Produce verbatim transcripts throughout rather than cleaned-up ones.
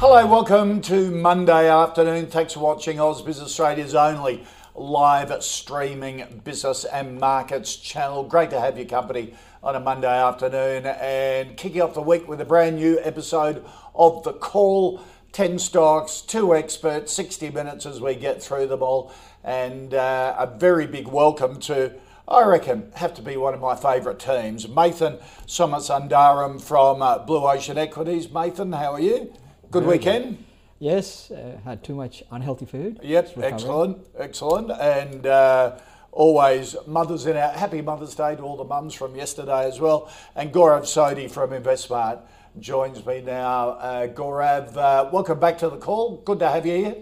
Hello, welcome to Monday afternoon. Thanks for watching AusBiz, Australia's only live streaming business and markets channel. Great to have your company on a Monday afternoon, and kicking off the week with a brand new episode of The Call. ten stocks, two experts, sixty minutes as we get through them all. And uh, a very big welcome to, I reckon, have to be one of my favourite teams, Mathan Somasundaram from uh, Blue Ocean Equities. Mathan, how are you? Good very weekend? Good. Yes, uh, had too much unhealthy food. Yep, excellent, excellent. And uh, always mothers in our, happy Mother's Day to all the mums from yesterday as well. And Gaurav Sodhi from InvestSmart joins me now. Uh, Gaurav, uh, welcome back to The Call. Good to have you here.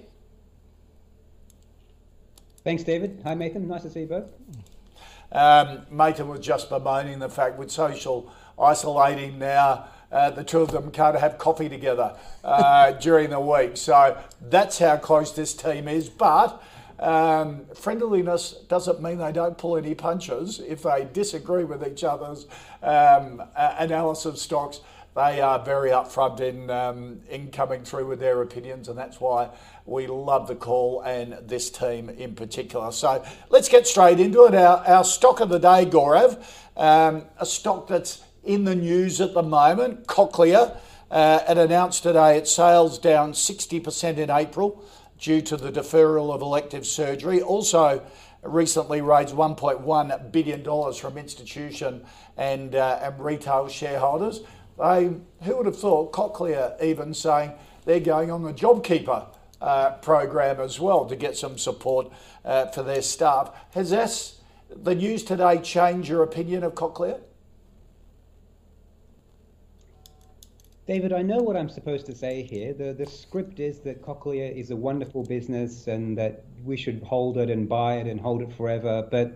Thanks, David. Hi, Mathan. Nice to see you both. Um, Mathan was just bemoaning the fact with social isolating now, Uh, the two of them can't have coffee together uh, during the week. So that's how close this team is. But um, friendliness doesn't mean they don't pull any punches. If they disagree with each other's um, analysis of stocks, they are very upfront in, um, in coming through with their opinions. And that's why we love The Call and this team in particular. So let's get straight into it. Our, our stock of the day, Gaurav, um, a stock that's in the news at the moment, Cochlear, uh, it announced today its sales down sixty percent in April due to the deferral of elective surgery. Also recently raised one point one billion dollars from institution and, uh, and retail shareholders. They, who would have thought Cochlear even saying they're going on the JobKeeper uh, program as well to get some support uh, for their staff. Has this, the news today, changed your opinion of Cochlear? David, I know what I'm supposed to say here. The the script is that Cochlear is a wonderful business and that we should hold it and buy it and hold it forever. But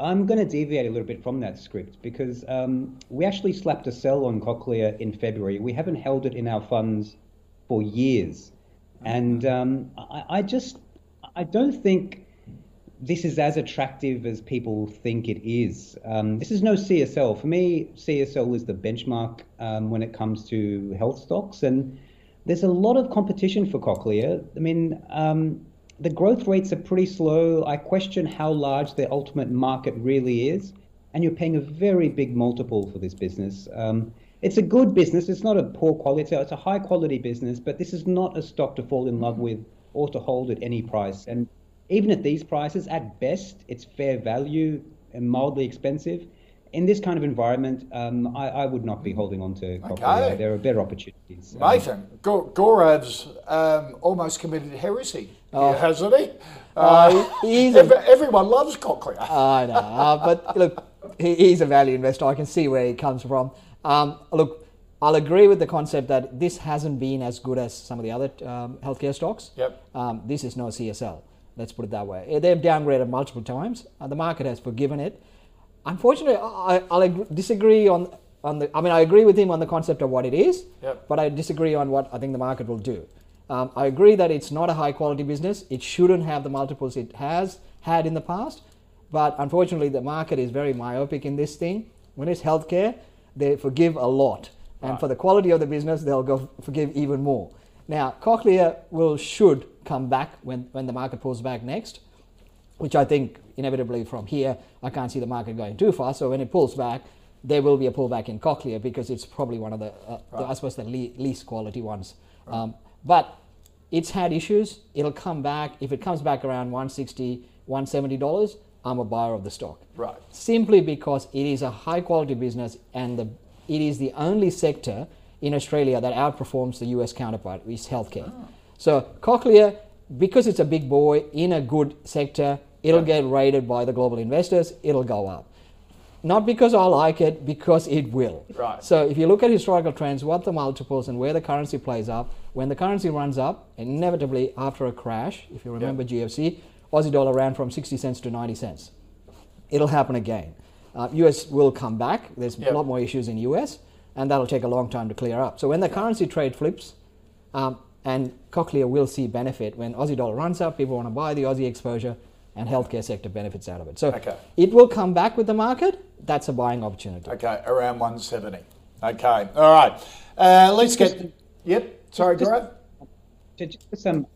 I'm going to deviate a little bit from that script because um, we actually slapped a sell on Cochlear in February. We haven't held it in our funds for years. And um, I, I just, I don't think this is as attractive as people think it is. Um, this is no C S L. For me, C S L is the benchmark um, when it comes to health stocks. And there's a lot of competition for Cochlear. I mean, um, the growth rates are pretty slow. I question how large their ultimate market really is. And you're paying a very big multiple for this business. Um, it's a good business. It's not a poor quality. It's a high quality business, but this is not a stock to fall in love with or to hold at any price. And even at these prices, at best, it's fair value and mildly expensive. In this kind of environment, um, I, I would not be holding on to Cochlear. Okay. There are better opportunities. Mathan, um, Gaurav's um, almost committed heresy, oh, yeah, hasn't he? Uh, uh, he's ev- a, everyone loves Cochlear. I know, uh, but look, he, he's a value investor. I can see where he comes from. Um, look, I'll agree with the concept that this hasn't been as good as some of the other um, healthcare stocks. Yep. Um, this is no C S L. Let's put it that way. They've downgraded multiple times. Uh, the market has forgiven it. Unfortunately, I, I'll agree, disagree on on the. I mean, I agree with him on the concept of what it is, yep, but I disagree on what I think the market will do. Um, I agree that it's not a high quality business. It shouldn't have the multiples it has had in the past. But unfortunately, the market is very myopic in this thing. When it's healthcare, they forgive a lot, and right, for the quality of the business, they'll go forgive even more. Now, Cochlear will should come back when, when the market pulls back next, which I think inevitably from here, I can't see the market going too far. So when it pulls back, there will be a pullback in Cochlear because it's probably one of the, uh, right. the I suppose, the le- least quality ones. Right. Um, but it's had issues. It'll come back. If it comes back around one sixty, one seventy dollars, I'm a buyer of the stock. Right. Simply because it is a high quality business and the it is the only sector in Australia that outperforms the U S counterpart, which is healthcare. Oh. So Cochlear because it's a big boy in a good sector, it'll yeah. get rated by the global investors, it'll go up. Not because I like it, because it will. Right. So if you look at historical trends, what the multiples and where the currency plays up, when the currency runs up, inevitably after a crash, if you remember yeah. G F C, Aussie dollar ran from sixty cents to ninety cents. It'll happen again. Uh, U S will come back. There's yeah. a lot more issues in U S, and that'll take a long time to clear up. So when the currency trade flips, um, and Cochlear will see benefit. When Aussie dollar runs up, people want to buy the Aussie exposure, and healthcare sector benefits out of it. So okay. it will come back with the market. That's a buying opportunity. Okay, around one seventy. Okay, all right. Uh, let's just, get... Yep, sorry, Gaurav. Just for some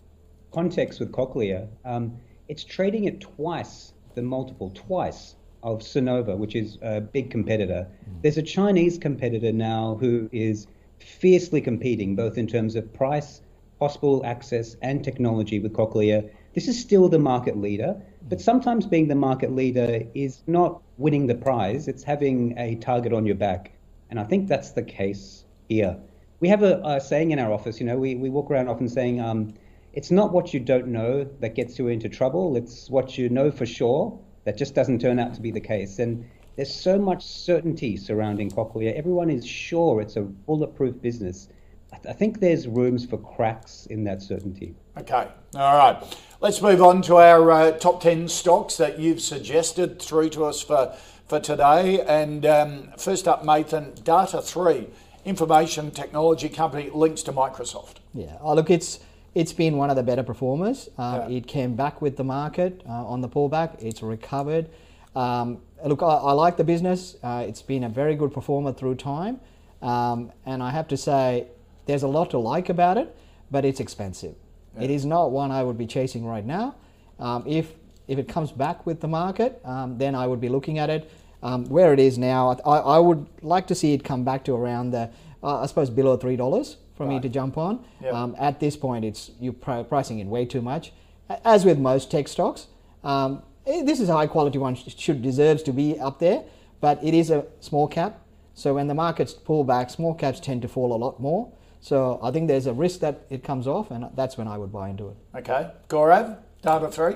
context with Cochlear, um, it's trading at twice the multiple, twice of Sonova, which is a big competitor. Mm. There's a Chinese competitor now who is fiercely competing, both in terms of price, possible access, and technology with Cochlear. This is still the market leader, but sometimes being the market leader is not winning the prize, it's having a target on your back. And I think that's the case here. We have a, a saying in our office, you know, we, we walk around often saying, um, it's not what you don't know that gets you into trouble, it's what you know for sure that just doesn't turn out to be the case. And there's so much certainty surrounding Cochlear. Everyone is sure it's a bulletproof business. I, th- I think there's rooms for cracks in that certainty. Okay, all right. Let's move on to our uh, top ten stocks that you've suggested through to us for, for today. And um, first up, Mathan, Data three, information technology company, links to Microsoft. Yeah, oh, look, it's it's been one of the better performers. Um, yeah. It came back with the market uh, on the pullback. It's recovered. Um, look, I, I like the business. Uh, it's been a very good performer through time. Um, and I have to say, there's a lot to like about it, but it's expensive. Yeah. It is not one I would be chasing right now. Um, if if it comes back with the market, um, then I would be looking at it. Um, where it is now, I, I would like to see it come back to around the, uh, I suppose, below three dollars for right. me to jump on. Yep. Um, at this point, it's you're pricing in way too much. As with most tech stocks, um, this is a high quality one, should deserves to be up there, but it is a small cap. So when the markets pull back, small caps tend to fall a lot more. So I think there's a risk that it comes off, and that's when I would buy into it. Okay. Gaurav, Data three?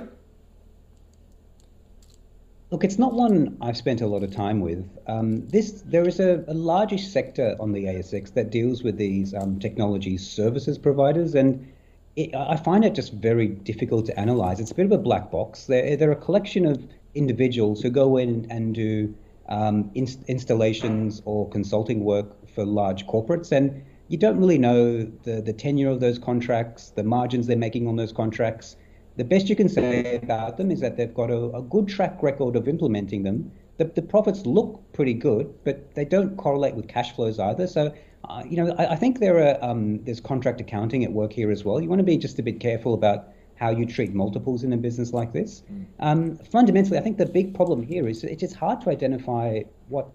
Look, it's not one I've spent a lot of time with. Um, this There is a, a largish sector on the A S X that deals with these um, technology services providers, and it, I find it just very difficult to analyze. It's a bit of a black box. They're, they're a collection of individuals who go in and do um, inst- installations or consulting work for large corporates, and you don't really know the, the tenure of those contracts, the margins they're making on those contracts. The best you can say about them is that they've got a, a good track record of implementing them. The, the profits look pretty good, but they don't correlate with cash flows either. So, uh, you know, I, I think there are um, there's contract accounting at work here as well. You want to be just a bit careful about how you treat multiples in a business like this. Um, fundamentally, I think the big problem here is it's just hard to identify what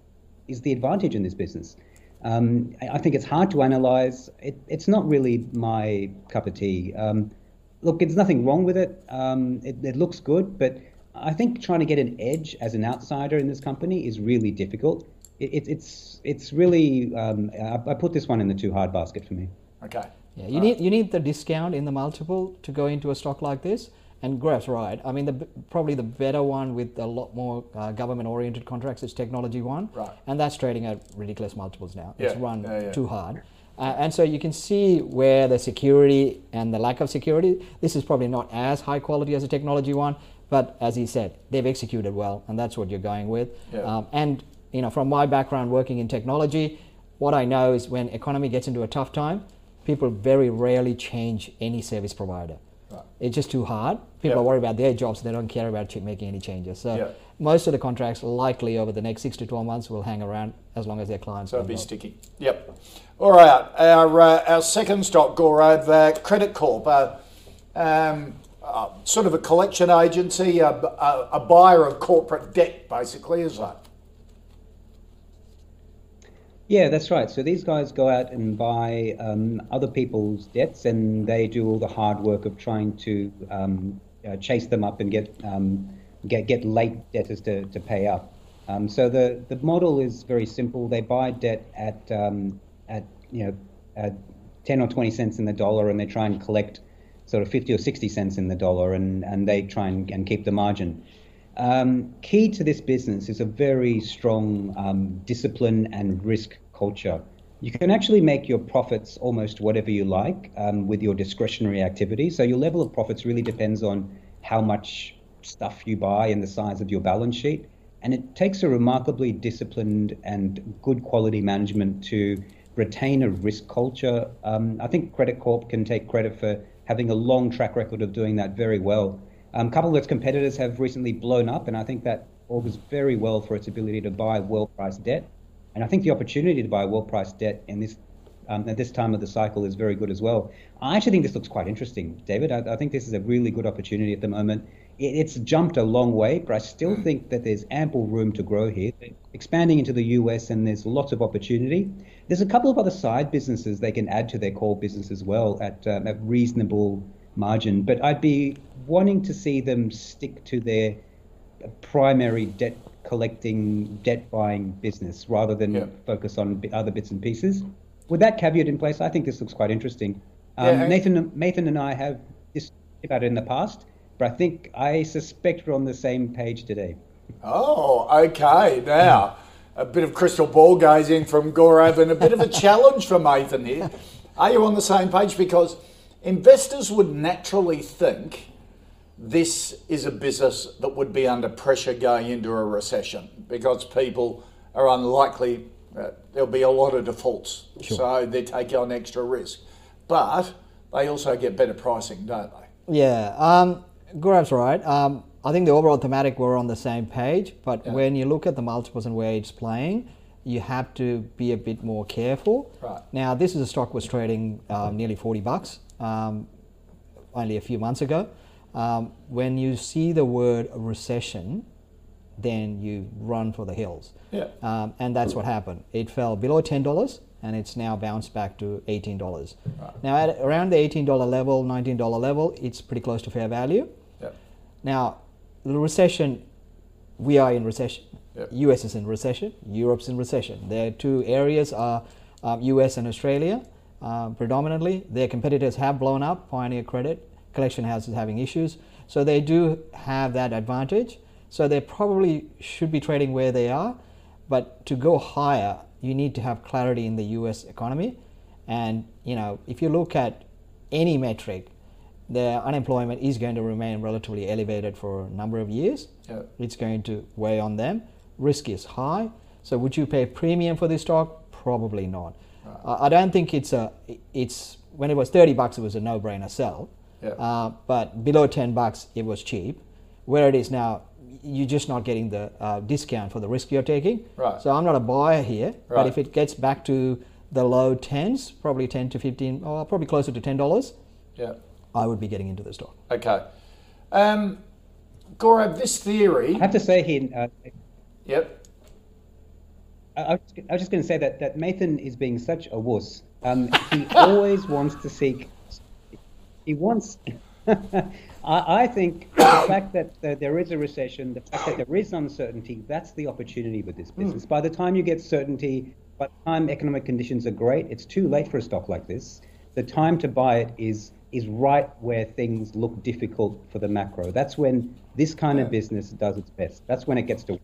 is the advantage in this business. Um, I think it's hard to analyze. It, it's not really my cup of tea. Um, look, there's nothing wrong with it. Um, it. It looks good, but I think trying to get an edge as an outsider in this company is really difficult. It, it, it's it's really, um, I, I put this one in the too hard basket for me. Okay. Yeah, you All need right. you need the discount in the multiple to go into a stock like this. And Graf's right. I mean, the, probably the better one with a lot more uh, government-oriented contracts is Technology One, right. and that's trading at ridiculous multiples now. Yeah. It's run yeah, yeah. too hard, uh, and so you can see where the security and the lack of security. This is probably not as high quality as a Technology One, but as he said, they've executed well, and that's what you're going with. Yeah. Um, and you know, from my background working in technology, what I know is when economy gets into a tough time, people very rarely change any service provider. Right. It's just too hard. People yep. are worried about their jobs. They don't care about making any changes. So yep. most of the contracts likely over the next six to twelve months will hang around as long as their clients. So it'll be help. sticky. Yep. All right. Our uh, our second stock, Gaurav, uh, Credit Corp, uh, um, uh, sort of a collection agency, a, a, a buyer of corporate debt, basically, is that? Yeah, that's right. So these guys go out and buy um, other people's debts, and they do all the hard work of trying to um, uh, chase them up and get um, get get late debtors to, to pay up. Um, so the, the model is very simple. They buy debt at um, at you know at ten or twenty cents in the dollar, and they try and collect sort of fifty or sixty cents in the dollar, and, and they try and, and keep the margin. Um, key to this business is a very strong um, discipline and risk culture. You can actually make your profits almost whatever you like um, with your discretionary activity. So your level of profits really depends on how much stuff you buy and the size of your balance sheet. And it takes a remarkably disciplined and good quality management to retain a risk culture. Um, I think Credit Corp can take credit for having a long track record of doing that very well. Um, a couple of its competitors have recently blown up, and I think that augurs very well for its ability to buy well-priced debt. And I think the opportunity to buy well-priced debt in this, um, at this time of the cycle is very good as well. I actually think this looks quite interesting, David. I, I think this is a really good opportunity at the moment. It, it's jumped a long way, but I still think that there's ample room to grow here. Expanding into the U S, and there's lots of opportunity. There's a couple of other side businesses they can add to their core business as well at, um, at reasonable margin. But I'd be wanting to see them stick to their primary debt collecting, debt buying business rather than yeah. focus on other bits and pieces. With that caveat in place, I think this looks quite interesting. Um, yeah, I... Nathan, Nathan and I have discussed about it in the past, but I think, I suspect we're on the same page today. Oh, okay. Now, a bit of crystal ball gazing from Gaurav and a bit of a challenge from Nathan here. Are you on the same page? Because investors would naturally think this is a business that would be under pressure going into a recession because people are unlikely, uh, there'll be a lot of defaults. Sure. So they take on extra risk. But they also get better pricing, don't they? Yeah, um, Gaurav's right. Um, I think the overall thematic, we're on the same page, but yeah. when you look at the multiples and where it's playing, you have to be a bit more careful. Right. Now, this is a stock was trading um, nearly forty bucks um, only a few months ago. Um, when you see the word recession, then you run for the hills. Yeah. Um, and that's what happened. It fell below ten dollars and it's now bounced back to eighteen dollars. Right. Now, at around the eighteen dollars level, nineteen dollars level, it's pretty close to fair value. Yeah. Now, the recession, we are in recession. Yep. U S is in recession, Europe's in recession. Their two areas are um, U S and Australia, uh, predominantly. Their competitors have blown up, Pioneer Credit, collection houses having issues. So they do have that advantage. So they probably should be trading where they are. But to go higher, you need to have clarity in the U S economy. And, you know, if you look at any metric, the unemployment is going to remain relatively elevated for a number of years. Yep. It's going to weigh on them. Risk is high. So would you pay premium for this stock? Probably not. Right. I don't think it's a, it's, when it was thirty bucks, it was a no-brainer sell. Yep. Uh, but below ten bucks, it was cheap. Where it is now, you're just not getting the uh, discount for the risk you're taking. Right. So I'm not a buyer here, right. but if it gets back to the low tens, probably ten to fifteen, or probably closer to ten dollars, yep. I would be getting into the stock. Okay. Um, Gaurav, this theory... I have to say here... Uh, yep. I, I was just going to say that, that Mathan is being such a wuss. Um, he always wants to seek... He wants, I, I think the fact that uh, there is a recession, the fact that there is uncertainty, that's the opportunity with this business. Mm. By the time you get certainty, by the time economic conditions are great, it's too late for a stock like this. The time to buy it is is right where things look difficult for the macro. That's when this kind yeah. of business does its best. That's when it gets to work.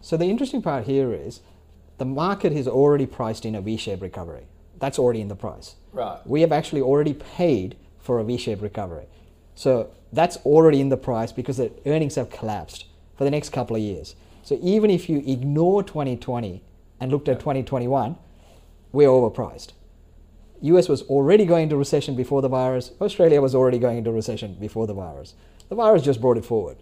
So the interesting part here is the market has already priced in a V-shaped recovery. That's already in the price. Right. We have actually already paid for a V-shaped recovery. So that's already in the price because the earnings have collapsed for the next couple of years. So even if you ignore twenty twenty and looked at twenty twenty-one, we're overpriced. U S was already going into recession before the virus. Australia was already going into recession before the virus. The virus just brought it forward.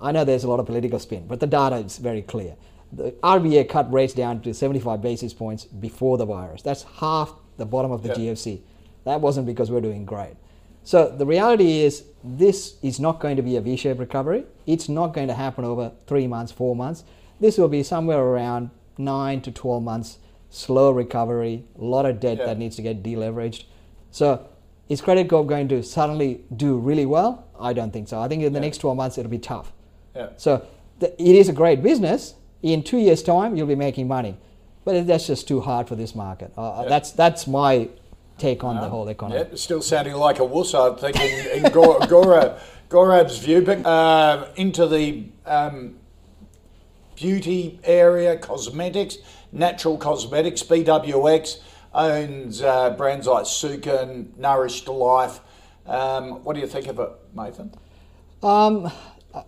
I know there's a lot of political spin, but the data is very clear. The R B A cut rates down to seventy-five basis points before the virus. That's half the bottom of the yeah. G F C. That wasn't because we're doing great. So the reality is this is not going to be a V-shaped recovery. It's not going to happen over three months, four months. This will be somewhere around nine to twelve months, slow recovery, a lot of debt yeah. that needs to get deleveraged. So is Credit Corp going to suddenly do really well? I don't think so. I think in the yeah. next twelve months, it'll be tough. Yeah. So the, it is a great business. In two years' time, you'll be making money. But that's just too hard for this market. Uh, yeah. That's that's my take on no. the whole economy. Yep, still sounding like a wuss, I think, in, in Gor- Gora, Gorad's view, but uh, into the um, beauty area, cosmetics, natural cosmetics. B W X owns uh, brands like Sukin, Nourished Life. Um, what do you think of it, Mathan? Um,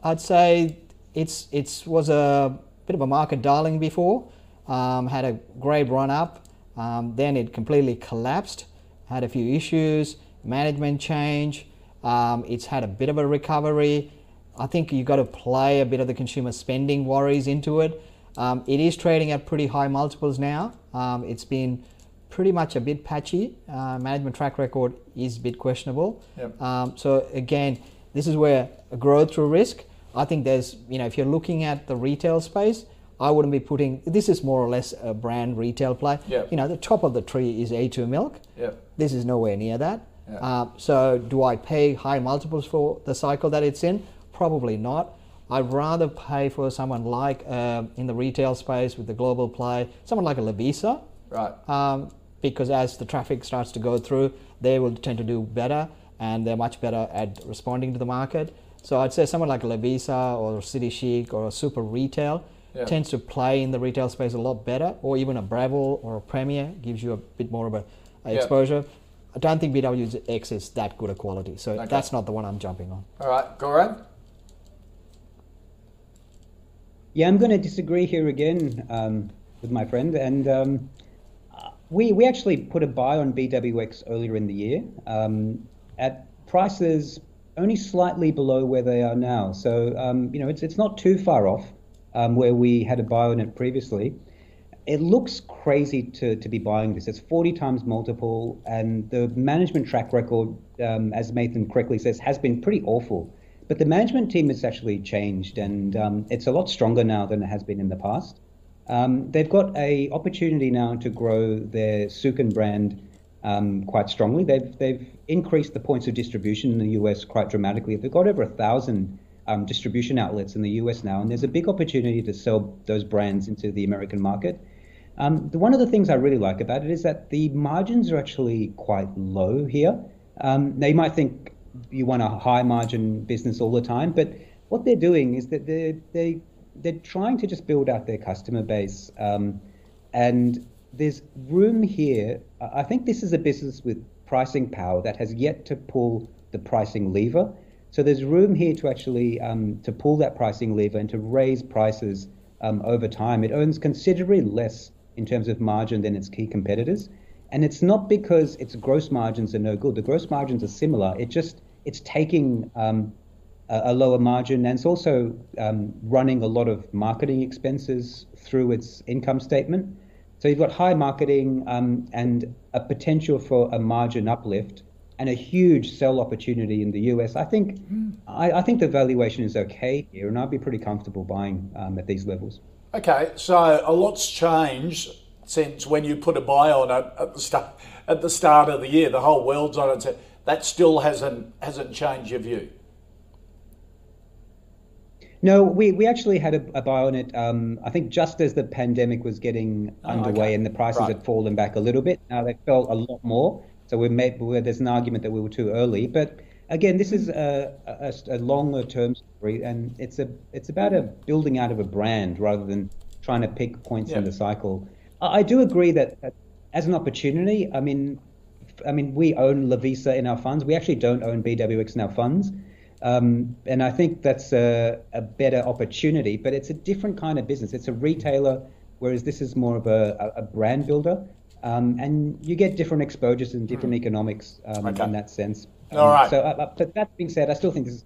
I'd say it's it's was a bit of a market darling before. Um, had a great run up, um, then it completely collapsed. Had a few issues, management change. Um, it's had a bit of a recovery. I think you've got to play a bit of the consumer spending worries into it. Um, it is trading at pretty high multiples now. Um, it's been pretty much a bit patchy. Uh, management track record is a bit questionable. Yep. Um, so again, this is where growth through risk. I think there's, you know, if you're looking at the retail space, I wouldn't be putting, this is more or less a brand retail play. Yep. You know, the top of the tree is A two Milk. Yep. This is nowhere near that. Yep. Uh, so do I pay high multiples for the cycle that it's in? Probably not. I'd rather pay for someone like, uh, in the retail space with the global play, someone like a Labisa. Right. Um, because as the traffic starts to go through, they will tend to do better and they're much better at responding to the market. So I'd say someone like Lovisa or City Chic or Super Retail yeah. tends to play in the retail space a lot better, or even a Breville or a Premier gives you a bit more of a, a yeah. exposure. I don't think B W X is that good a quality, so okay. that's not the one I'm jumping on. All right, Gaurav? Yeah, I'm going to disagree here again um, with my friend, and um, we we actually put a buy on B W X earlier in the year um, at prices only slightly below where they are now. So, um, you know, it's it's not too far off um, where we had a buy on it previously. It looks crazy to, to be buying this. It's forty times multiple, and the management track record, um, as Mathan correctly says, has been pretty awful. But the management team has actually changed, and um, it's a lot stronger now than it has been in the past. Um, they've got a opportunity now to grow their Sukin brand Um, quite strongly. They've they've increased the points of distribution in the U S quite dramatically. They've got over a thousand um, distribution outlets in the U S now, and there's a big opportunity to sell those brands into the American market. Um, the, one of the things I really like about it is that the margins are actually quite low here. Um, now you might think you want a high margin business all the time, but what they're doing is that they they they're trying to just build out their customer base, um, and there's room here. I think this is a business with pricing power that has yet to pull the pricing lever. So there's room here to actually um, to pull that pricing lever and to raise prices um, over time. It earns considerably less in terms of margin than its key competitors. And it's not because its gross margins are no good. The gross margins are similar. It just, it's taking um, a, a lower margin, and it's also um, running a lot of marketing expenses through its income statement. So you've got high marketing um, and a potential for a margin uplift and a huge sell opportunity in the U S. I think mm. I, I think the valuation is okay here, and I'd be pretty comfortable buying um, at these levels. Okay, so a lot's changed since when you put a buy on it at the start at the start of the year. The whole world's on it. So that still hasn't hasn't changed your view. No, we, we actually had a, a buy on it, um, I think just as the pandemic was getting oh, underway okay. and the prices right. had fallen back a little bit. Now they fell a lot more, so we made, we're, there's an argument that we were too early. But again, this is a, a, a longer term story, and it's a it's about a building out of a brand rather than trying to pick points yeah. in the cycle. I, I do agree that, that as an opportunity, I mean, I mean we own Lovisa in our funds. We actually don't own B W X in our funds. Um, and I think that's a, a better opportunity, but it's a different kind of business. It's a retailer, whereas this is more of a, a brand builder, um, and you get different exposures and different mm. economics um, okay. in that sense. Um, all right. So, uh, but that being said, I still think this is...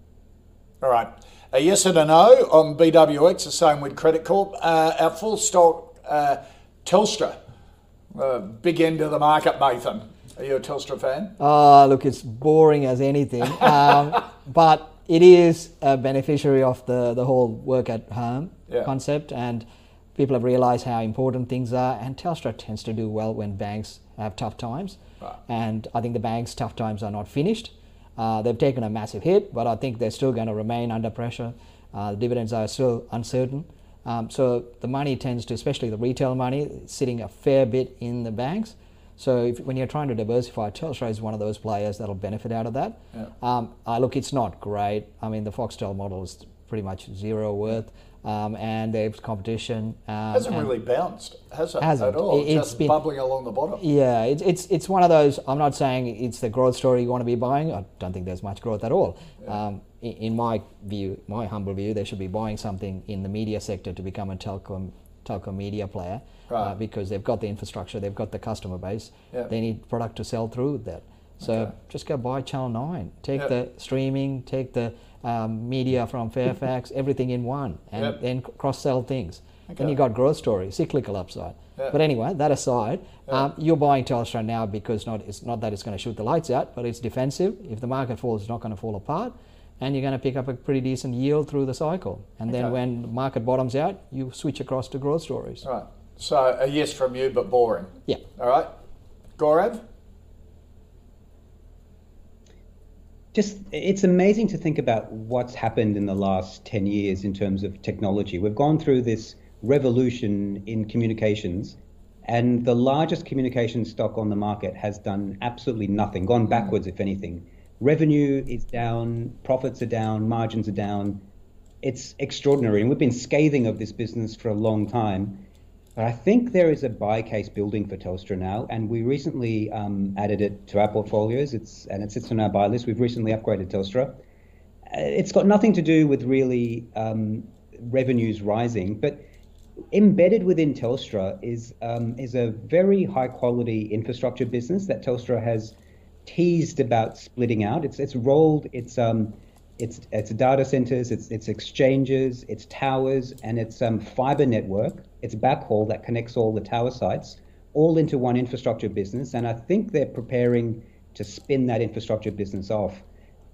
All right. A yes and a no on B W X, the same with Credit Corp. Uh, our full stock, uh, Telstra, uh, big end of the market, Mathan. Are you a Telstra fan? Oh, look, it's boring as anything. Um, but it is a beneficiary of the, the whole work at home yeah. concept, and people have realised how important things are, and Telstra tends to do well when banks have tough times. Right. And I think the banks' tough times are not finished. Uh, they've taken a massive hit, but I think they're still going to remain under pressure. Uh, the dividends are still uncertain. Um, so the money tends to, especially the retail money, sitting a fair bit in the banks. So if, when you're trying to diversify, Telstra is one of those players that'll benefit out of that. Yeah. Um, uh, look, it's not great. I mean, the Foxtel model is pretty much zero worth. Um, and there's competition. Um, hasn't really bounced, has it? Hasn't. At all. It's, it's just been bubbling along the bottom. Yeah, it's it's it's one of those. I'm not saying it's the growth story you want to be buying. I don't think there's much growth at all. Yeah. Um, in, in my view, my humble view, they should be buying something in the media sector to become a telecom telecom media player, right. uh, because they've got the infrastructure, they've got the customer base. Yeah. They need product to sell through that. So okay. just go buy Channel Nine. Take yep. the streaming. Take the um, media from Fairfax. Everything in one, and yep. then cross-sell things. Okay. Then you got growth story, cyclical upside. Yep. But anyway, that aside, yep. um, you're buying Telstra now because not it's not that it's going to shoot the lights out, but it's defensive. If the market falls, it's not going to fall apart, and you're going to pick up a pretty decent yield through the cycle. And okay. then when the market bottoms out, you switch across to growth stories. All right. So a yes from you, but boring. Yeah. All right, Gaurav. Just, it's amazing to think about what's happened in the last ten years in terms of technology. We've gone through this revolution in communications, and the largest communication stock on the market has done absolutely nothing, gone backwards, if anything. Revenue is down, profits are down, margins are down. It's extraordinary, and we've been scathing of this business for a long time. But I think there is a buy case building for Telstra now, and we recently um, added it to our portfolios. It's and it sits on our buy list. We've recently upgraded Telstra. It's got nothing to do with really um, revenues rising, but embedded within Telstra is um, is a very high quality infrastructure business that Telstra has teased about splitting out. It's it's rolled its um its its data centers, its its exchanges, its towers, and its um, fiber network. It's backhaul that connects all the tower sites, all into one infrastructure business. And I think they're preparing to spin that infrastructure business off.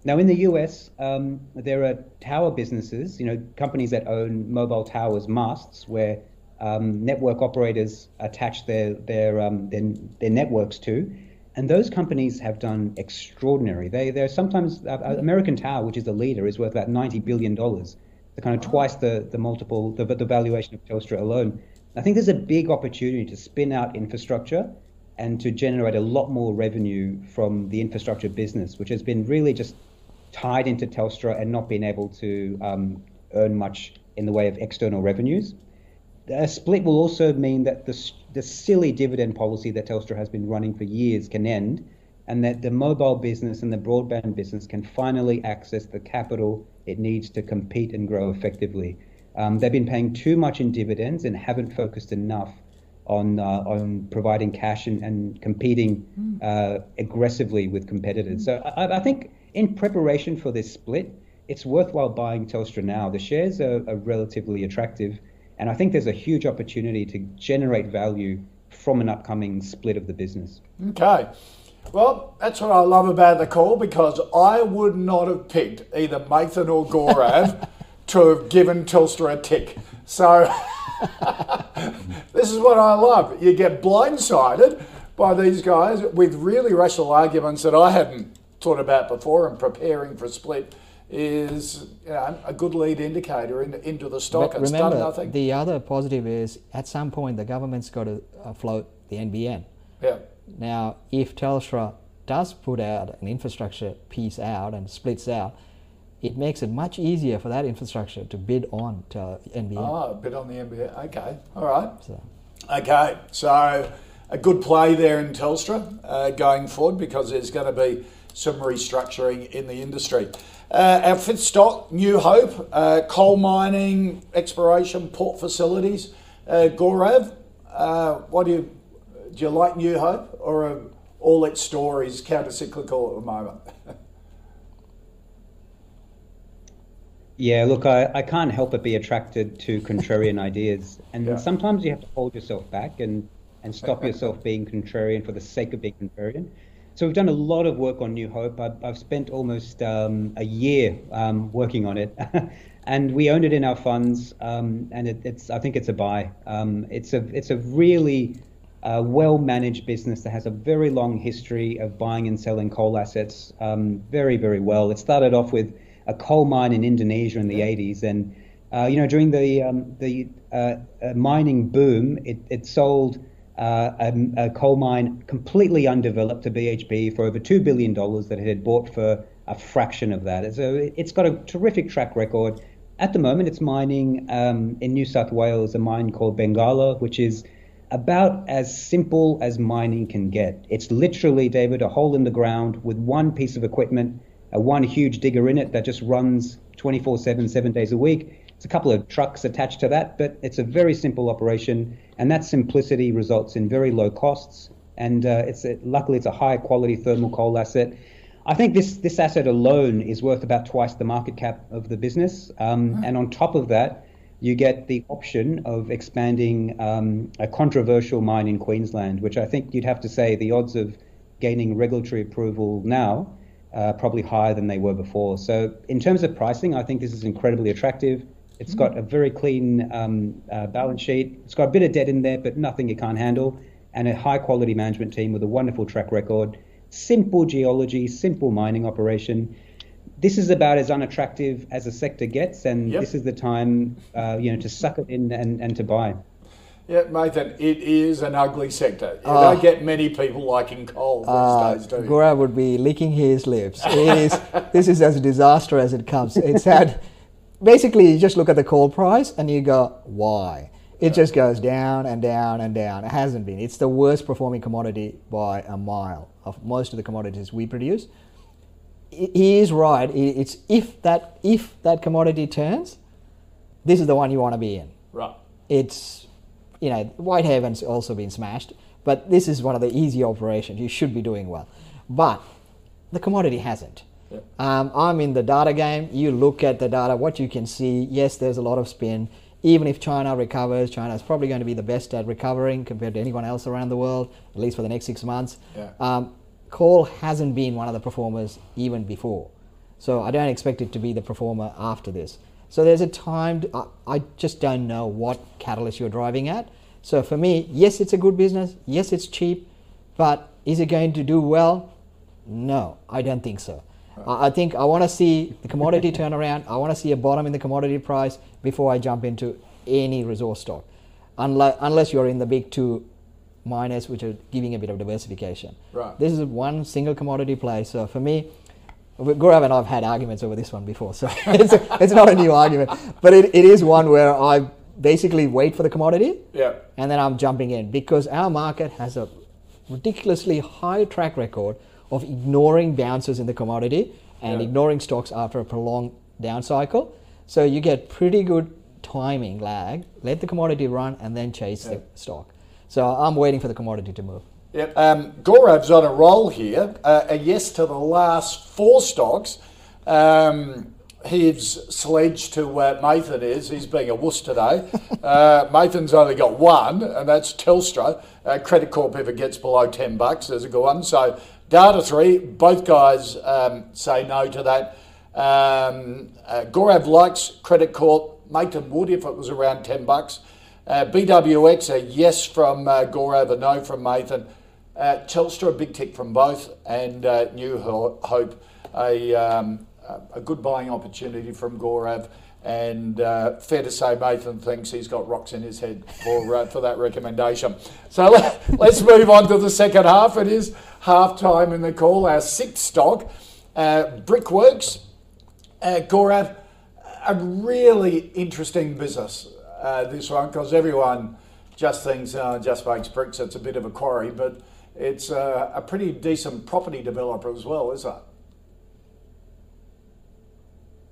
Now in the U S, um, there are tower businesses, you know, companies that own mobile towers, masts, where um, network operators attach their their, um, their their networks to. And those companies have done extraordinary. They they're sometimes uh, American Tower, which is the leader, is worth about ninety billion dollars. The kind of twice the, the multiple, the, the valuation of Telstra alone. I think there's a big opportunity to spin out infrastructure and to generate a lot more revenue from the infrastructure business, which has been really just tied into Telstra and not been able to um, earn much in the way of external revenues. A split will also mean that the, the silly dividend policy that Telstra has been running for years can end, and that the mobile business and the broadband business can finally access the capital it needs to compete and grow effectively. Um, they've been paying too much in dividends and haven't focused enough on uh, on providing cash and, and competing mm. uh, aggressively with competitors. Mm. So I, I think in preparation for this split, it's worthwhile buying Telstra now. The shares are, are relatively attractive, and I think there's a huge opportunity to generate value from an upcoming split of the business. Okay. Well, that's what I love about the call, because I would not have picked either Mathan or Gaurav to have given Telstra a tick. So this is what I love. You get blindsided by these guys with really rational arguments that I hadn't thought about before, and preparing for a split is, you know, a good lead indicator in, into the stock. But and remember, started, I think. The other positive is at some point the government's got to float the N B N. Yeah. Now, if Telstra does put out an infrastructure piece out and splits out, it makes it much easier for that infrastructure to bid on to N B N. Oh, bid on the N B N. Okay. All right. So. Okay. So a good play there in Telstra uh, going forward, because there's going to be some restructuring in the industry. Uh, our fifth stock, New Hope, uh, coal mining, exploration, port facilities. Uh, Gaurav, uh, what do you... Do you like New Hope, or are all its stories counter-cyclical at the moment? Yeah, look, I, I can't help but be attracted to contrarian ideas. And yeah. sometimes you have to hold yourself back and, and stop yourself being contrarian for the sake of being contrarian. So we've done a lot of work on New Hope. I've, I've spent almost um, a year um, working on it. And we own it in our funds, um, and it, it's I think it's a buy. Um, it's a it's a really... a well-managed business that has a very long history of buying and selling coal assets um, very, very well. It started off with a coal mine in Indonesia in the eighties, and uh, you know during the um, the uh, mining boom, it, it sold uh, a, a coal mine completely undeveloped to B H P for over two billion dollars that it had bought for a fraction of that. So it's got a terrific track record. At the moment, it's mining um, in New South Wales, a mine called Bengala, which is about as simple as mining can get. It's literally, David, a hole in the ground with one piece of equipment, uh, one huge digger in it that just runs twenty-four seven, seven days a week. It's a couple of trucks attached to that, but it's a very simple operation, and that simplicity results in very low costs, and uh, it's a, luckily it's a high-quality thermal coal asset. I think this this asset alone is worth about twice the market cap of the business. Um, wow. And on top of that, you get the option of expanding um, a controversial mine in Queensland, which I think you'd have to say the odds of gaining regulatory approval now are probably higher than they were before. So in terms of pricing, I think this is incredibly attractive. It's mm. got a very clean um, uh, balance sheet. It's got a bit of debt in there, but nothing it can't handle, and a high-quality management team with a wonderful track record. Simple geology, simple mining operation. This is about as unattractive as a sector gets, and yep. this is the time uh, you know, to suck it in and, and to buy. Yeah, Mathan, it is an ugly sector. You uh, don't get many people liking coal these uh, days, do you? Gaurav would be licking his lips. It is, this is as disastrous as it comes. It's had, basically, you just look at the coal price and you go, why? It yeah. just goes down and down and down. It hasn't been. It's the worst performing commodity by a mile of most of the commodities we produce. He is right. It's if that if that commodity turns, this is the one you want to be in. Right. It's, you know, Whitehaven's also been smashed, but this is one of the easy operations. You should be doing well, but the commodity hasn't. Yeah. Um, I'm in the data game. You look at the data, what you can see. Yes, there's a lot of spin. Even if China recovers, China is probably going to be the best at recovering compared to anyone else around the world, at least for the next six months. Yeah. Um, coal hasn't been one of the performers even before. So I don't expect it to be the performer after this. So there's a time, to, I, I just don't know what catalyst you're driving at. So for me, yes, it's a good business. Yes, it's cheap. But is it going to do well? No, I don't think so. I think I want to see the commodity turnaround. I want to see a bottom in the commodity price before I jump into any resource stock, unless, unless you're in the big two miners, which are giving a bit of diversification. Right. This is one single commodity play. So for me, Gaurav and I have had arguments over this one before, so it's, a, it's not a new argument. But it, it is one where I basically wait for the commodity, yeah. and then I'm jumping in, because our market has a ridiculously high track record of ignoring bounces in the commodity and yeah. ignoring stocks after a prolonged down cycle. So you get pretty good timing lag. Let the commodity run and then chase yeah. the stock. So I'm waiting for the commodity to move. Yep. Um, Gaurav's on a roll here. Uh, a yes to the last four stocks. Um, his sledge to uh, Mathan is, he's being a wuss today. uh, Mathan's only got one, and that's Telstra. Uh, Credit Corp, if it gets below ten bucks, there's a good one. So Data three, both guys um, say no to that. Um, uh, Gaurav likes Credit Corp. Mathan would if it was around ten bucks. Uh, B W X, a yes from uh, Gaurav, a no from Mathan. Uh, Telstra, a big tick from both. And uh, New Hope, a, um, a good buying opportunity from Gaurav. And uh, fair to say, Mathan thinks he's got rocks in his head for uh, for that recommendation. So let, let's move on to the second half. It is half time in the call. Our sixth stock, uh, Brickworks. Uh, Gaurav, a really interesting business, uh, this one, because everyone just thinks uh, just makes bricks. It's a bit of a quarry, but it's uh, a pretty decent property developer as well, isn't it?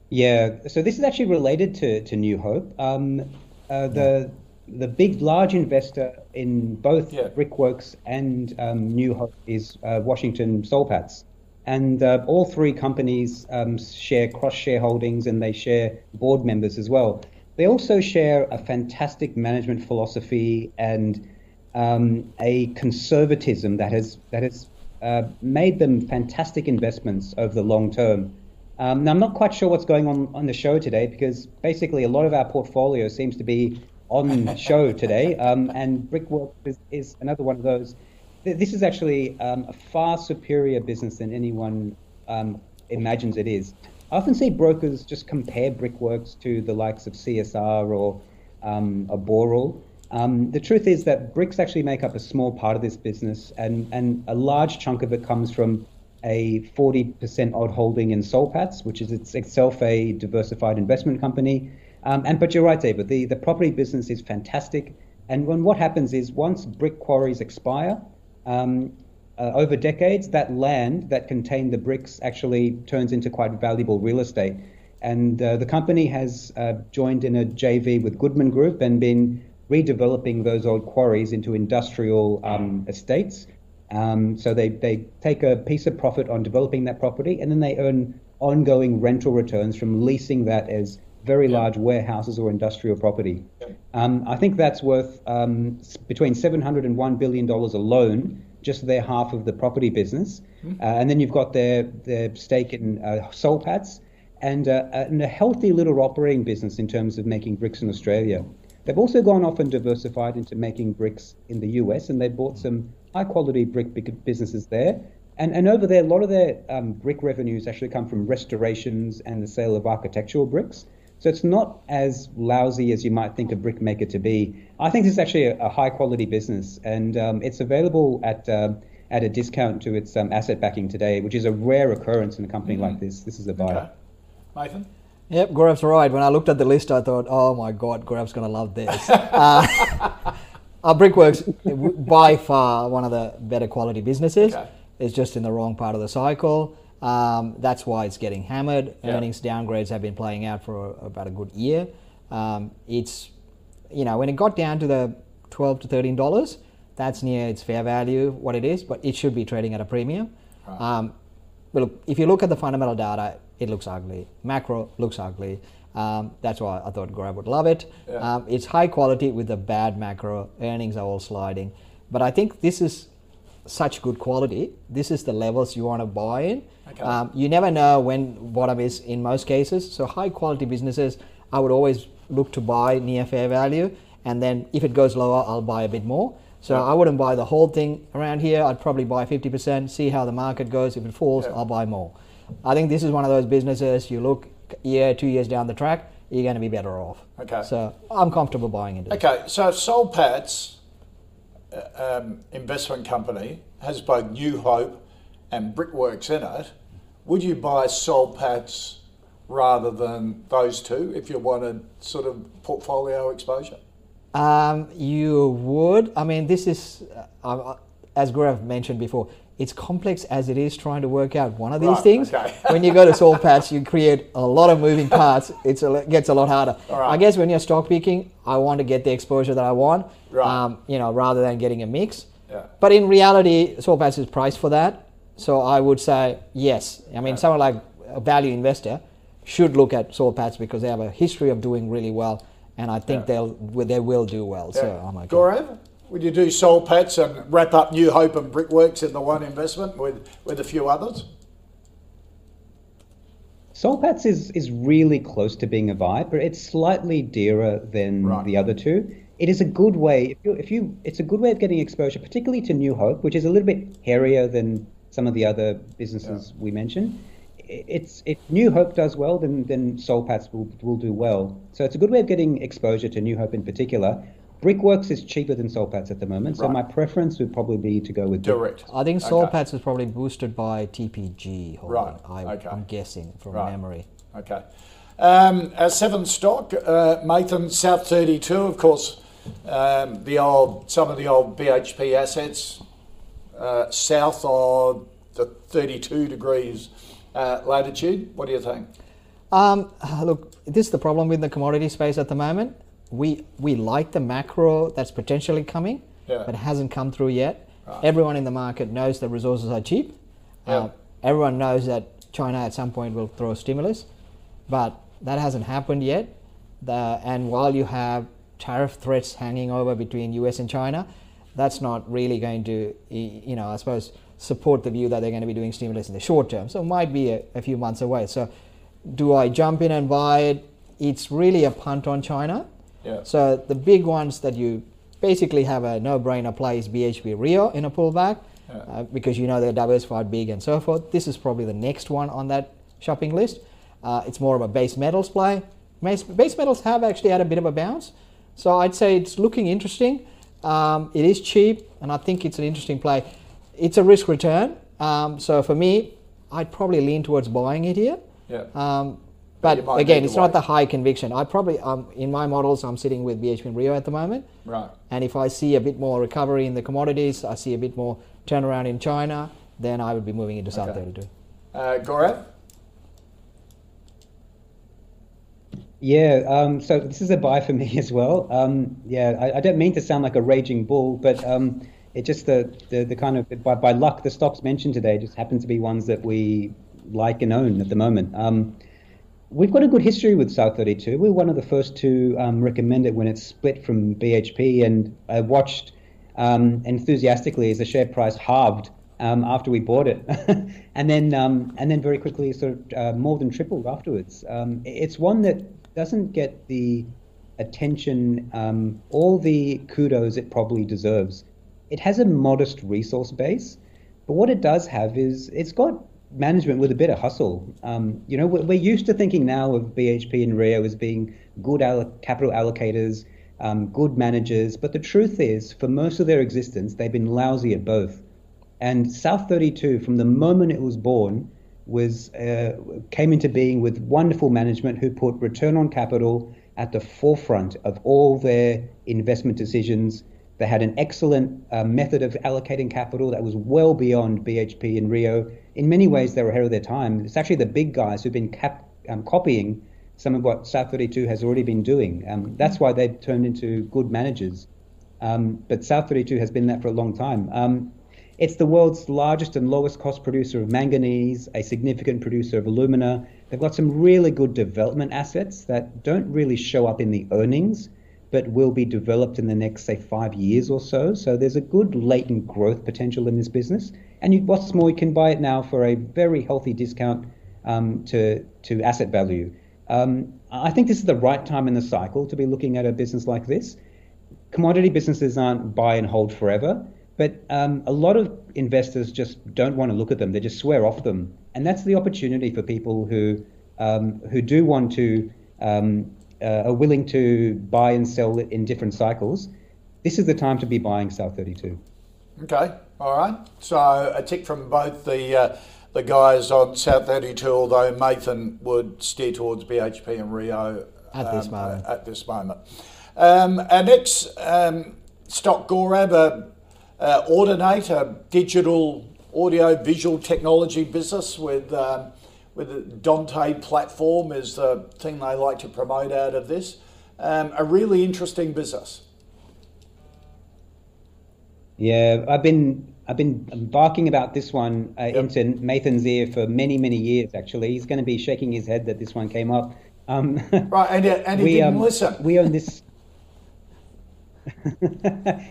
Yeah, so this is actually related to, to New Hope. Um, uh, the yeah. the big, large investor in both yeah. Brickworks and um, New Hope is uh, Washington Soul Patts. And uh, all three companies um, share cross-shareholdings, and they share board members as well. They also share a fantastic management philosophy and um, a conservatism that has, that has uh, made them fantastic investments over the long term. Um, now, I'm not quite sure what's going on on the show today, because basically a lot of our portfolio seems to be on show today, um, and Brickworks is, is another one of those. This is actually um, a far superior business than anyone um, imagines it is. I often see brokers just compare Brickworks to the likes of C S R or um, a Boral, Um, the truth is that bricks actually make up a small part of this business, and, and a large chunk of it comes from a forty percent odd holding in Soul Patts, which is it's itself a diversified investment company. Um, and but you're right, David, the, the property business is fantastic. And when what happens is once brick quarries expire, um, uh, over decades, that land that contained the bricks actually turns into quite valuable real estate. And uh, the company has uh, joined in a J V with Goodman Group and been redeveloping those old quarries into industrial um, estates. Um, so they, they take a piece of profit on developing that property, and then they earn ongoing rental returns from leasing that as very yeah. large warehouses or industrial property. Yeah. Um, I think that's worth um, between seven hundred and one billion dollars alone, just their half of the property business. Mm-hmm. Uh, and then you've got their, their stake in uh, Soul Patts and, uh, and a healthy little operating business in terms of making bricks in Australia. They've also gone off and diversified into making bricks in the U S, and they bought some high-quality brick businesses there. And and over there, a lot of their um, brick revenues actually come from restorations and the sale of architectural bricks. So it's not as lousy as you might think a brickmaker to be. I think this is actually a, a high-quality business, and um, it's available at uh, at a discount to its um, asset backing today, which is a rare occurrence in a company mm. like this. This is a buy. Okay. Mathan? Yep, Gaurav's right. When I looked at the list, I thought, oh my God, Gaurav's going to love this. uh, Uh, Brickworks, by far one of the better quality businesses. Okay. It's just in the wrong part of the cycle. Um, that's why it's getting hammered. Yeah. Earnings downgrades have been playing out for a, about a good year. Um, it's, you know, when it got down to the twelve to thirteen dollars, that's near its fair value, what it is, but it should be trading at a premium. Right. Um, but look, if you look at the fundamental data, it looks ugly. Macro looks ugly. Um, that's why I thought Gaurav would love it. Yeah. Um, it's high quality with a bad macro. Earnings are all sliding. But I think this is such good quality. This is the levels you want to buy in. Okay. Um, you never know when bottom is in most cases. So high quality businesses, I would always look to buy near fair value. And then if it goes lower, I'll buy a bit more. So yeah. I wouldn't buy the whole thing around here. I'd probably buy fifty percent, see how the market goes. If it falls, yeah. I'll buy more. I think this is one of those businesses you look year, two years down the track, you're going to be better off. Okay. So I'm comfortable buying into it. Okay. So Soul Patts uh, um, investment company has both New Hope and Brickworks in it. Would you buy Soul Patts rather than those two if you wanted sort of portfolio exposure? Um, you would. I mean, this is, uh, as Gaurav mentioned before, it's complex as it is trying to work out one of these right, things. Okay. When you go to Soul Patts, you create a lot of moving parts. It's a, it gets a lot harder. Right. I guess when you're stock picking, I want to get the exposure that I want, right. um, you know, rather than getting a mix. Yeah. But in reality, Soul Patts is priced for that. So I would say yes. I mean, right. someone like a value investor should look at Soul Patts because they have a history of doing really well, and I think yeah. they'll they will do well. Yeah. So I'm okay. Gaurav? Would you do Soul Patts and wrap up New Hope and Brickworks in the one investment with, with a few others? Soul Patts is, is really close to being a buy, but it's slightly dearer than right. the other two. It is a good way if you if you it's a good way of getting exposure, particularly to New Hope, which is a little bit hairier than some of the other businesses yeah. we mentioned. It's if New Hope does well, then then Soul Patts will will do well. So it's a good way of getting exposure to New Hope in particular. Brickworks is cheaper than Soul Patts at the moment, right. so my preference would probably be to go with Direct. I think Soul okay. Patts is probably boosted by T P G, right. I, okay. I'm guessing, from right. memory. Okay. Um, our seventh stock, uh, Mathan, South thirty-two, of course, um, the old some of the old B H P assets, uh, south of the thirty-two degrees uh, latitude. What do you think? Um, look, this is the problem with the commodity space at the moment. We we like the macro that's potentially coming, yeah. but hasn't come through yet. Right. Everyone in the market knows that resources are cheap. Yeah. Uh, everyone knows that China at some point will throw stimulus, but that hasn't happened yet. The, and while you have tariff threats hanging over between U S and China, that's not really going to, you know, I suppose, support the view that they're going to be doing stimulus in the short term. So it might be a, a few months away. So do I jump in and buy it? It's really a punt on China. Yeah. So the big ones that you basically have a no-brainer play is B H P Rio in a pullback yeah. uh, because you know they're diversified big and so forth. This is probably the next one on that shopping list. Uh, it's more of a base metals play. Base, base metals have actually had a bit of a bounce, So I'd say it's looking interesting. Um, it is cheap, and I think it's an interesting play. It's a risk return. Um, so for me, I'd probably lean towards buying it here. Yeah. Um, but but again, it's not the high conviction. I probably, um, in my models, I'm sitting with B H P and Rio at the moment. Right. And if I see a bit more recovery in the commodities, I see a bit more turnaround in China, then I would be moving into South thirty-two. Uh, Gaurav? Yeah, um, so this is a buy for me as well. Um, yeah, I, I don't mean to sound like a raging bull, but um, it just the, the, the kind of, by, by luck, the stocks mentioned today just happen to be ones that we like and own at the moment. Um, we've got a good history with South thirty-two. We were one of the first to um, recommend it when it split from B H P, and I watched um, enthusiastically as the share price halved um, after we bought it, and then um, and then very quickly sort of uh, more than tripled afterwards. Um, it's one that doesn't get the attention, um, all the kudos it probably deserves. It has a modest resource base, but what it does have is it's got management with a bit of hustle. Um, you know, we're, we're used to thinking now of B H P and Rio as being good allo- capital allocators, um, good managers, but the truth is, for most of their existence, they've been lousy at both. And South thirty-two, from the moment it was born, was uh, came into being with wonderful management who put return on capital at the forefront of all their investment decisions. They had an excellent uh, method of allocating capital that was well beyond B H P and Rio. In many ways, they were ahead of their time. It's actually the big guys who've been cap- um, copying some of what South thirty-two has already been doing. Um, that's why they've turned into good managers. Um, but South thirty-two has been that for a long time. Um, It's the world's largest and lowest cost producer of manganese, a significant producer of alumina. They've got some really good development assets that don't really show up in the earnings, but will be developed in the next, say, five years or so. So there's a good latent growth potential in this business. And you, what's more, you can buy it now for a very healthy discount um, to, to asset value. Um, I think this is the right time in the cycle to be looking at a business like this. Commodity businesses aren't buy and hold forever. But um, a lot of investors just don't want to look at them. They just swear off them. And that's the opportunity for people who um, who do want to, um, uh, are willing to buy and sell it in different cycles. This is the time to be buying South thirty-two. Okay, all right. So a tick from both the uh, the guys on South thirty-two, although Mathan would steer towards B H P and Rio at um, this moment. Uh, at this moment. Um, our next um, stock, Gaurav, uh, Uh, Audinate, a digital audio-visual technology business with um, with the Dante platform is the thing they like to promote out of this. Um, a really interesting business. Yeah, I've been I've been barking about this one uh, yep. into Mathan's ear for many many years. Actually, he's going to be shaking his head that this one came up. Um, right, and and he we, didn't um, listen. We own this.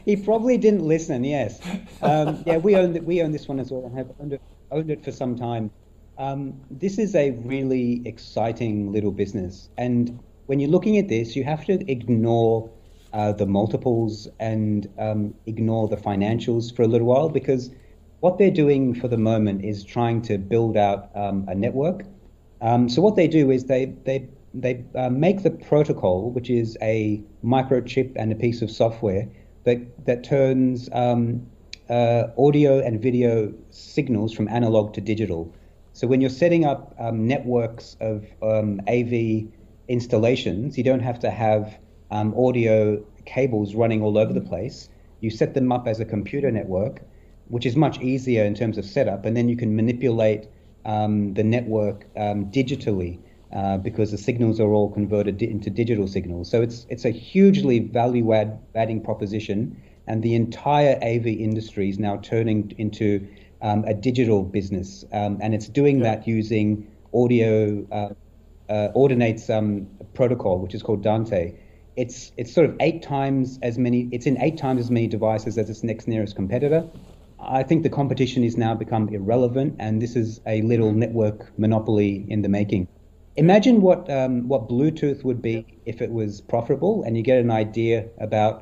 He probably didn't listen. Yes, um, yeah, we own we own this one as well, and have owned it, owned it for some time. Um, this is a really exciting little business, and when you're looking at this, you have to ignore uh, the multiples and um, ignore the financials for a little while, because what they're doing for the moment is trying to build out um, a network. Um, so what they do is they they. They uh, make the protocol, which is a microchip and a piece of software that that turns um, uh, audio and video signals from analog to digital. So when you're setting up um, networks of um, A V installations, you don't have to have um, audio cables running all over the place. You set them up as a computer network, which is much easier in terms of setup, and then you can manipulate um, the network um, digitally. Uh, because the signals are all converted di- into digital signals. So it's it's a hugely value-adding proposition, and the entire A V industry is now turning into um, a digital business, um, and it's doing yeah. that using audio, uh, uh, Audinate's um, protocol, which is called Dante. It's it's sort of eight times as many, it's in eight times as many devices as its next nearest competitor. I think the competition has now become irrelevant, and this is a little network monopoly in the making. Imagine what um, what Bluetooth would be if it was profitable, and you get an idea about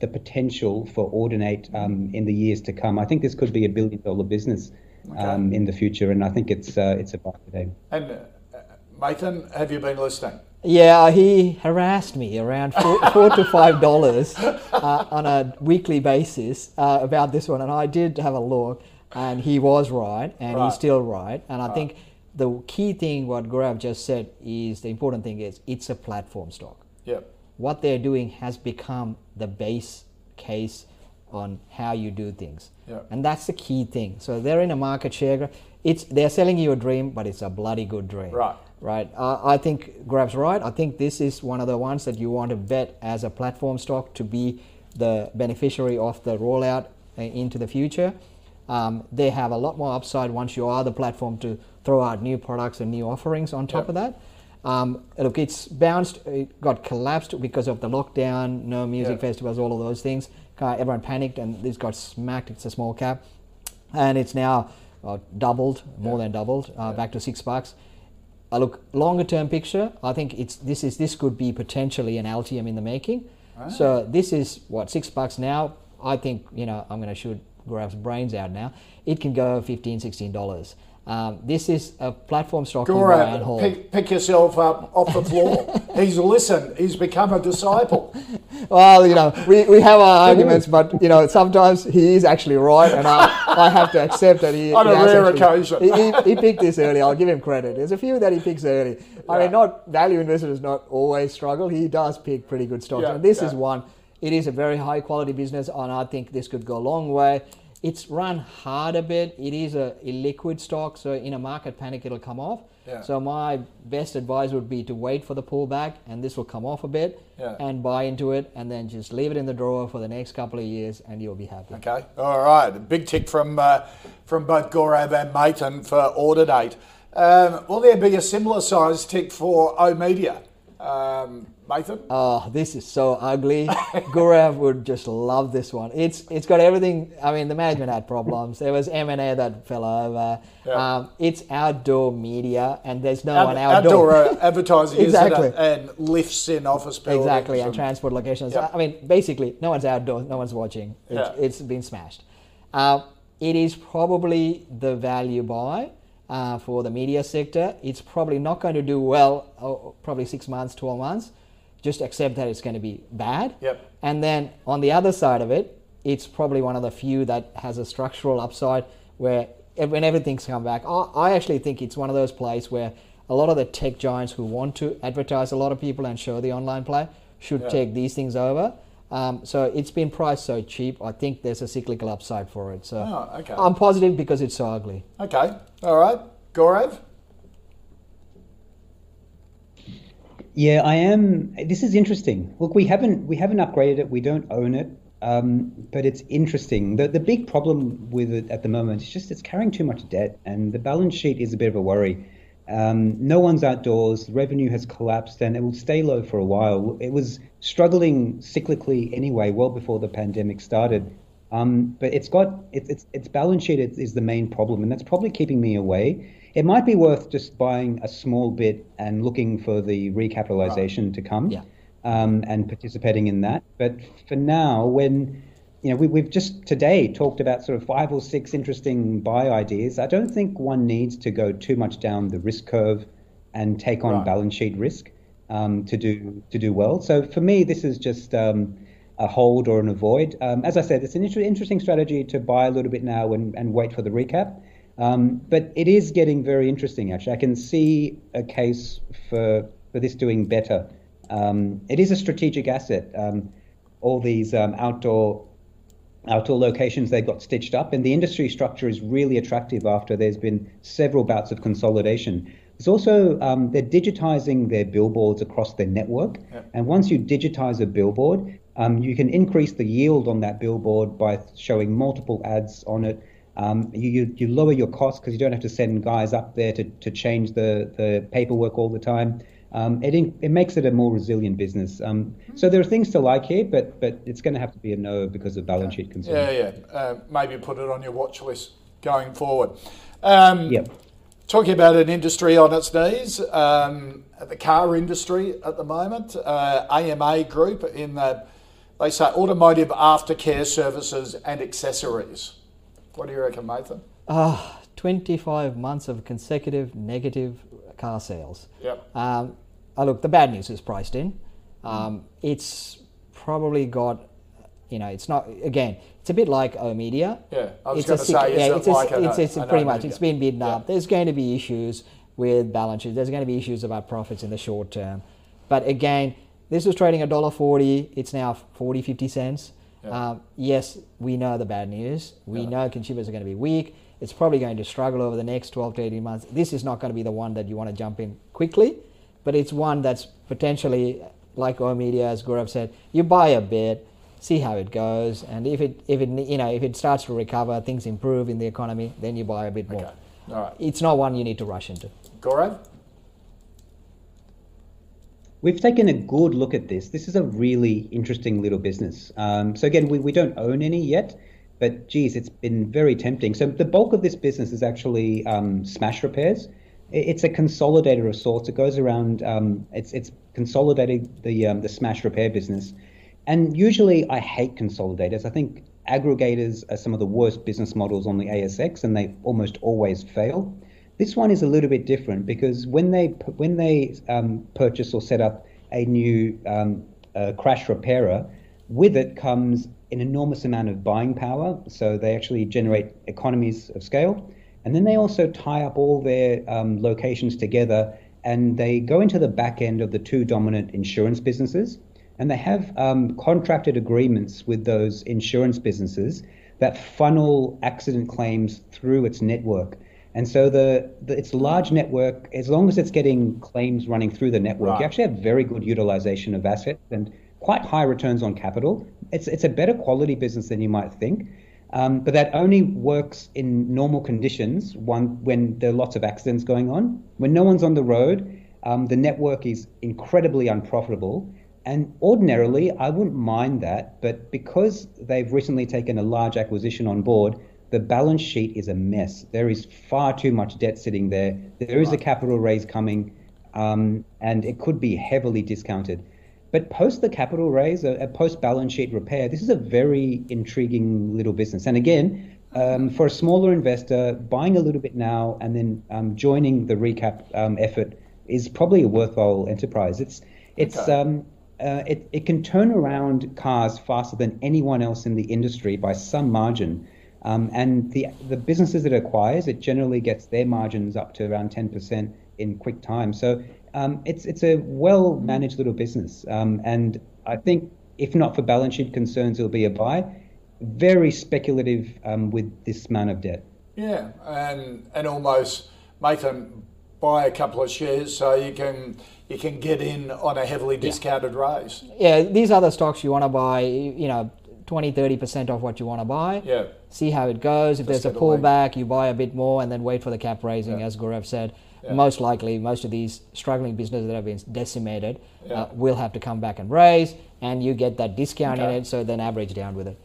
the potential for Audinate um, in the years to come. I think this could be a billion dollar business um, okay. in the future, and I think it's uh, it's about today. And uh, Mathan, have you been listening? Yeah, he harassed me around four, four to five dollars uh, on a weekly basis uh, about this one, and I did have a look, and he was right, and right. he's still right, and I right. think the key thing what Gaurav just said is the important thing is it's a platform stock. Yeah, what they're doing has become the base case on how you do things, yep. and that's the key thing. So they're in a market share. It's they're selling you a dream, but it's a bloody good dream. Right. Right, uh, I think Grab's right. I think this is one of the ones that you want to bet as a platform stock to be the beneficiary of the rollout uh, into the future. Um, they have a lot more upside once you are the platform to throw out new products and new offerings on top yep. of that. Um, look, it's bounced, it got collapsed because of the lockdown, no music yep. festivals, all of those things. Uh, everyone panicked and this got smacked. It's a small cap. And it's now uh, doubled, more yep. than doubled, uh, yep. back to six bucks. Uh, look, longer term picture, I think it's this is this could be potentially an Altium in the making. Right. So this is what, six bucks now. I think, you know, I'm gonna shoot Grav's brains out now. It can go fifteen, sixteen dollars. Um, this is a platform stock. Gaurav, pick, pick yourself up off the floor. He's listened. He's become a disciple. Well, you know, we, we have our arguments, but you know, sometimes he is actually right, and I, I have to accept that he. On he a rare actually, occasion, he, he, he picked this early. I'll give him credit. There's a few that he picks early. I yeah. mean, not value investors not always struggle. He does pick pretty good stocks, yeah, and this yeah. is one. It is a very high quality business, and I think this could go a long way. It's run hard a bit. It is a illiquid stock, so in a market panic, it'll come off. Yeah. So my best advice would be to wait for the pullback, and this will come off a bit, yeah. and buy into it, and then just leave it in the drawer for the next couple of years, and you'll be happy. Okay, all right. A big tick from uh, from both Gaurav and Mathan for order date. Um, will there be a similar size tick for oOh!media? Um, Mathan? Oh, this is so ugly. Gaurav would just love this one. It's It's got everything. I mean, the management had problems. There was M and A that fell over. Yeah. Um, it's outdoor media, and there's no Ad, one outdoor. Outdoor advertising, exactly. isn't it? And lifts in office buildings. Exactly, and, and transport locations. Yeah. I mean, basically, no one's outdoors. No one's watching. It's, yeah. it's been smashed. Uh, it is probably the value buy. Uh, for the media sector, it's probably not going to do well, oh, probably six months, twelve months. Just accept that it's going to be bad. Yep. And then on the other side of it, it's probably one of the few that has a structural upside where when everything's come back, I, I actually think it's one of those places where a lot of the tech giants who want to advertise a lot of people and show the online play should yep. take these things over. Um, so it's been priced so cheap, I think there's a cyclical upside for it. So oh, okay. I'm positive because it's so ugly. Okay. All right. Gaurav? Yeah, I am. This is interesting. Look, we haven't we haven't upgraded it. We don't own it, um, but it's interesting. The, the big problem with it at the moment is just it's carrying too much debt, and the balance sheet is a bit of a worry. Um, no one's outdoors, revenue has collapsed, and it will stay low for a while. It was struggling cyclically anyway, well before the pandemic started. Um, but it's got, it, it's its balance sheet is the main problem, and that's probably keeping me away. It might be worth just buying a small bit and looking for the recapitalization right. to come yeah. um, and participating in that. But for now, when, you know, we, we've just today talked about sort of five or six interesting buy ideas. I don't think one needs to go too much down the risk curve and take on right. balance sheet risk um, to do to do well. So for me, this is just um, a hold or an avoid. Um, as I said, it's an inter- interesting strategy to buy a little bit now and, and wait for the recap. Um, but it is getting very interesting, actually. I can see a case for, for this doing better. Um, it is a strategic asset. Um, all these um, outdoor... outdoor locations, they got stitched up, and the industry structure is really attractive after there's been several bouts of consolidation. There's also, um, they're digitizing their billboards across their network. Yep. And once you digitize a billboard, um, you can increase the yield on that billboard by showing multiple ads on it. Um, you, you, you lower your costs because you don't have to send guys up there to, to change the, the paperwork all the time. Um, it, in, it makes it a more resilient business. Um, so there are things to like here, but but it's going to have to be a no because of balance sheet concerns. Yeah, yeah. Uh, maybe put it on your watch list going forward. Um, yep. Talking about an industry on its knees, um, the car industry at the moment, uh, A M A Group in the, they say automotive aftercare services and accessories. What do you reckon, Mathan? Ah, uh, twenty-five months of consecutive negative car sales. Yep. Um, oh, look, the bad news is priced in. Um, mm. It's probably got, you know, it's not, again, it's a bit like oOh!media. Yeah, I was going to say, yeah, it's like it's, it's pretty much, it's been bidden up. There's going to be issues with balance sheets. There's going to be issues about profits in the short term. But again, this was trading one dollar forty. It's now forty, fifty cents. Yeah. Um, yes, we know the bad news. We yeah. know consumers are going to be weak. It's probably going to struggle over the next twelve to eighteen months. This is not going to be the one that you want to jump in quickly, but it's one that's potentially, like oOh!media, as Gaurav said, you buy a bit, see how it goes, and if it if it you know if it starts to recover, things improve in the economy, then you buy a bit more. Okay. All right. It's not one you need to rush into. Gaurav? We've taken a good look at this. This is a really interesting little business. Um, so again, we, we don't own any yet, but geez, it's been very tempting. So the bulk of this business is actually um, smash repairs. It's a consolidator of sorts. It goes around, um, it's it's consolidating the um, the smash repair business. And usually I hate consolidators. I think aggregators are some of the worst business models on the A S X, and they almost always fail. This one is a little bit different because when they when they um, purchase or set up a new um, uh, crash repairer, with it comes an enormous amount of buying power. So they actually generate economies of scale, and then they also tie up all their um, locations together, and they go into the back end of the two dominant insurance businesses, and they have um, contracted agreements with those insurance businesses that funnel accident claims through its network. And so the, the its large network, as long as it's getting claims running through the network, right. you actually have very good utilization of assets and quite high returns on capital. It's it's a better quality business than you might think, um, but that only works in normal conditions one, when there are lots of accidents going on. When no one's on the road, um, the network is incredibly unprofitable. And ordinarily, I wouldn't mind that, but because they've recently taken a large acquisition on board, the balance sheet is a mess. There is far too much debt sitting there. There is a capital raise coming, um, and it could be heavily discounted. But post the capital raise, a, a post-balance sheet repair, this is a very intriguing little business. And again, um, for a smaller investor, buying a little bit now and then um, joining the recap um, effort is probably a worthwhile enterprise. It's it's okay. um, uh, it, it can turn around cars faster than anyone else in the industry by some margin. Um, and the the businesses it acquires, it generally gets their margins up to around ten percent in quick time. So um, it's it's a well-managed little business. Um, and I think if not for balance sheet concerns, it'll be a buy. Very speculative um, with this amount of debt. Yeah, and and almost make them buy a couple of shares so you can you can get in on a heavily discounted yeah. raise. Yeah, these other stocks you want to buy, you know, twenty, thirty percent off what you want to buy. Yeah. See how it goes. If Just there's a pullback, you buy a bit more and then wait for the cap raising, yeah. as Gaurav said. Yeah. Most likely, most of these struggling businesses that have been decimated yeah. uh, will have to come back and raise, and you get that discount okay. in it, so then average down with it.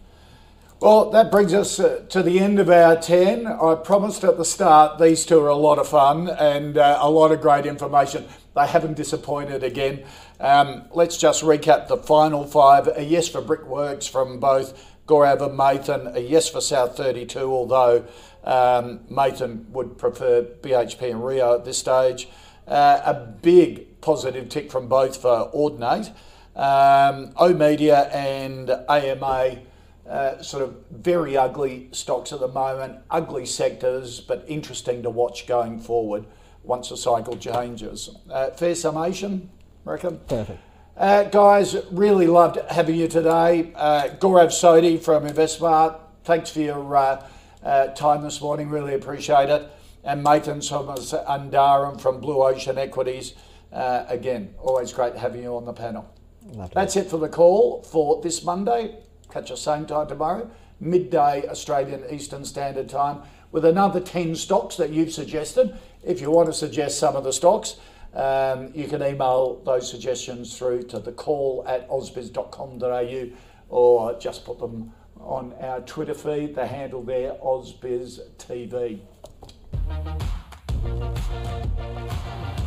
Well, that brings us uh, to the end of our ten. I promised at the start, these two are a lot of fun and uh, a lot of great information. They haven't disappointed again. Um, let's just recap the final five. A yes for Brickworks from both Gaurav and Mathan. A yes for South thirty-two, although um, Mathan would prefer B H P and Rio at this stage. Uh, a big positive tick from both for Ordinate. Um, oOh!media and A M A. Uh, sort of very ugly stocks at the moment, ugly sectors, but interesting to watch going forward once the cycle changes. Uh, fair summation, reckon? Perfect. Uh, guys, really loved having you today. Uh, Gaurav Sodhi from InvestSmart, thanks for your uh, uh, time this morning, really appreciate it. And Mathan Somandaram from Blue Ocean Equities. Uh, again, always great having you on the panel. Lovely. That's it for the call for this Monday. Catch us same time tomorrow, midday Australian Eastern Standard Time, with another ten stocks that you've suggested. If you want to suggest some of the stocks, um, you can email those suggestions through to the call at ausbiz dot com dot a u, or just put them on our Twitter feed. The handle there, AusBiz T V.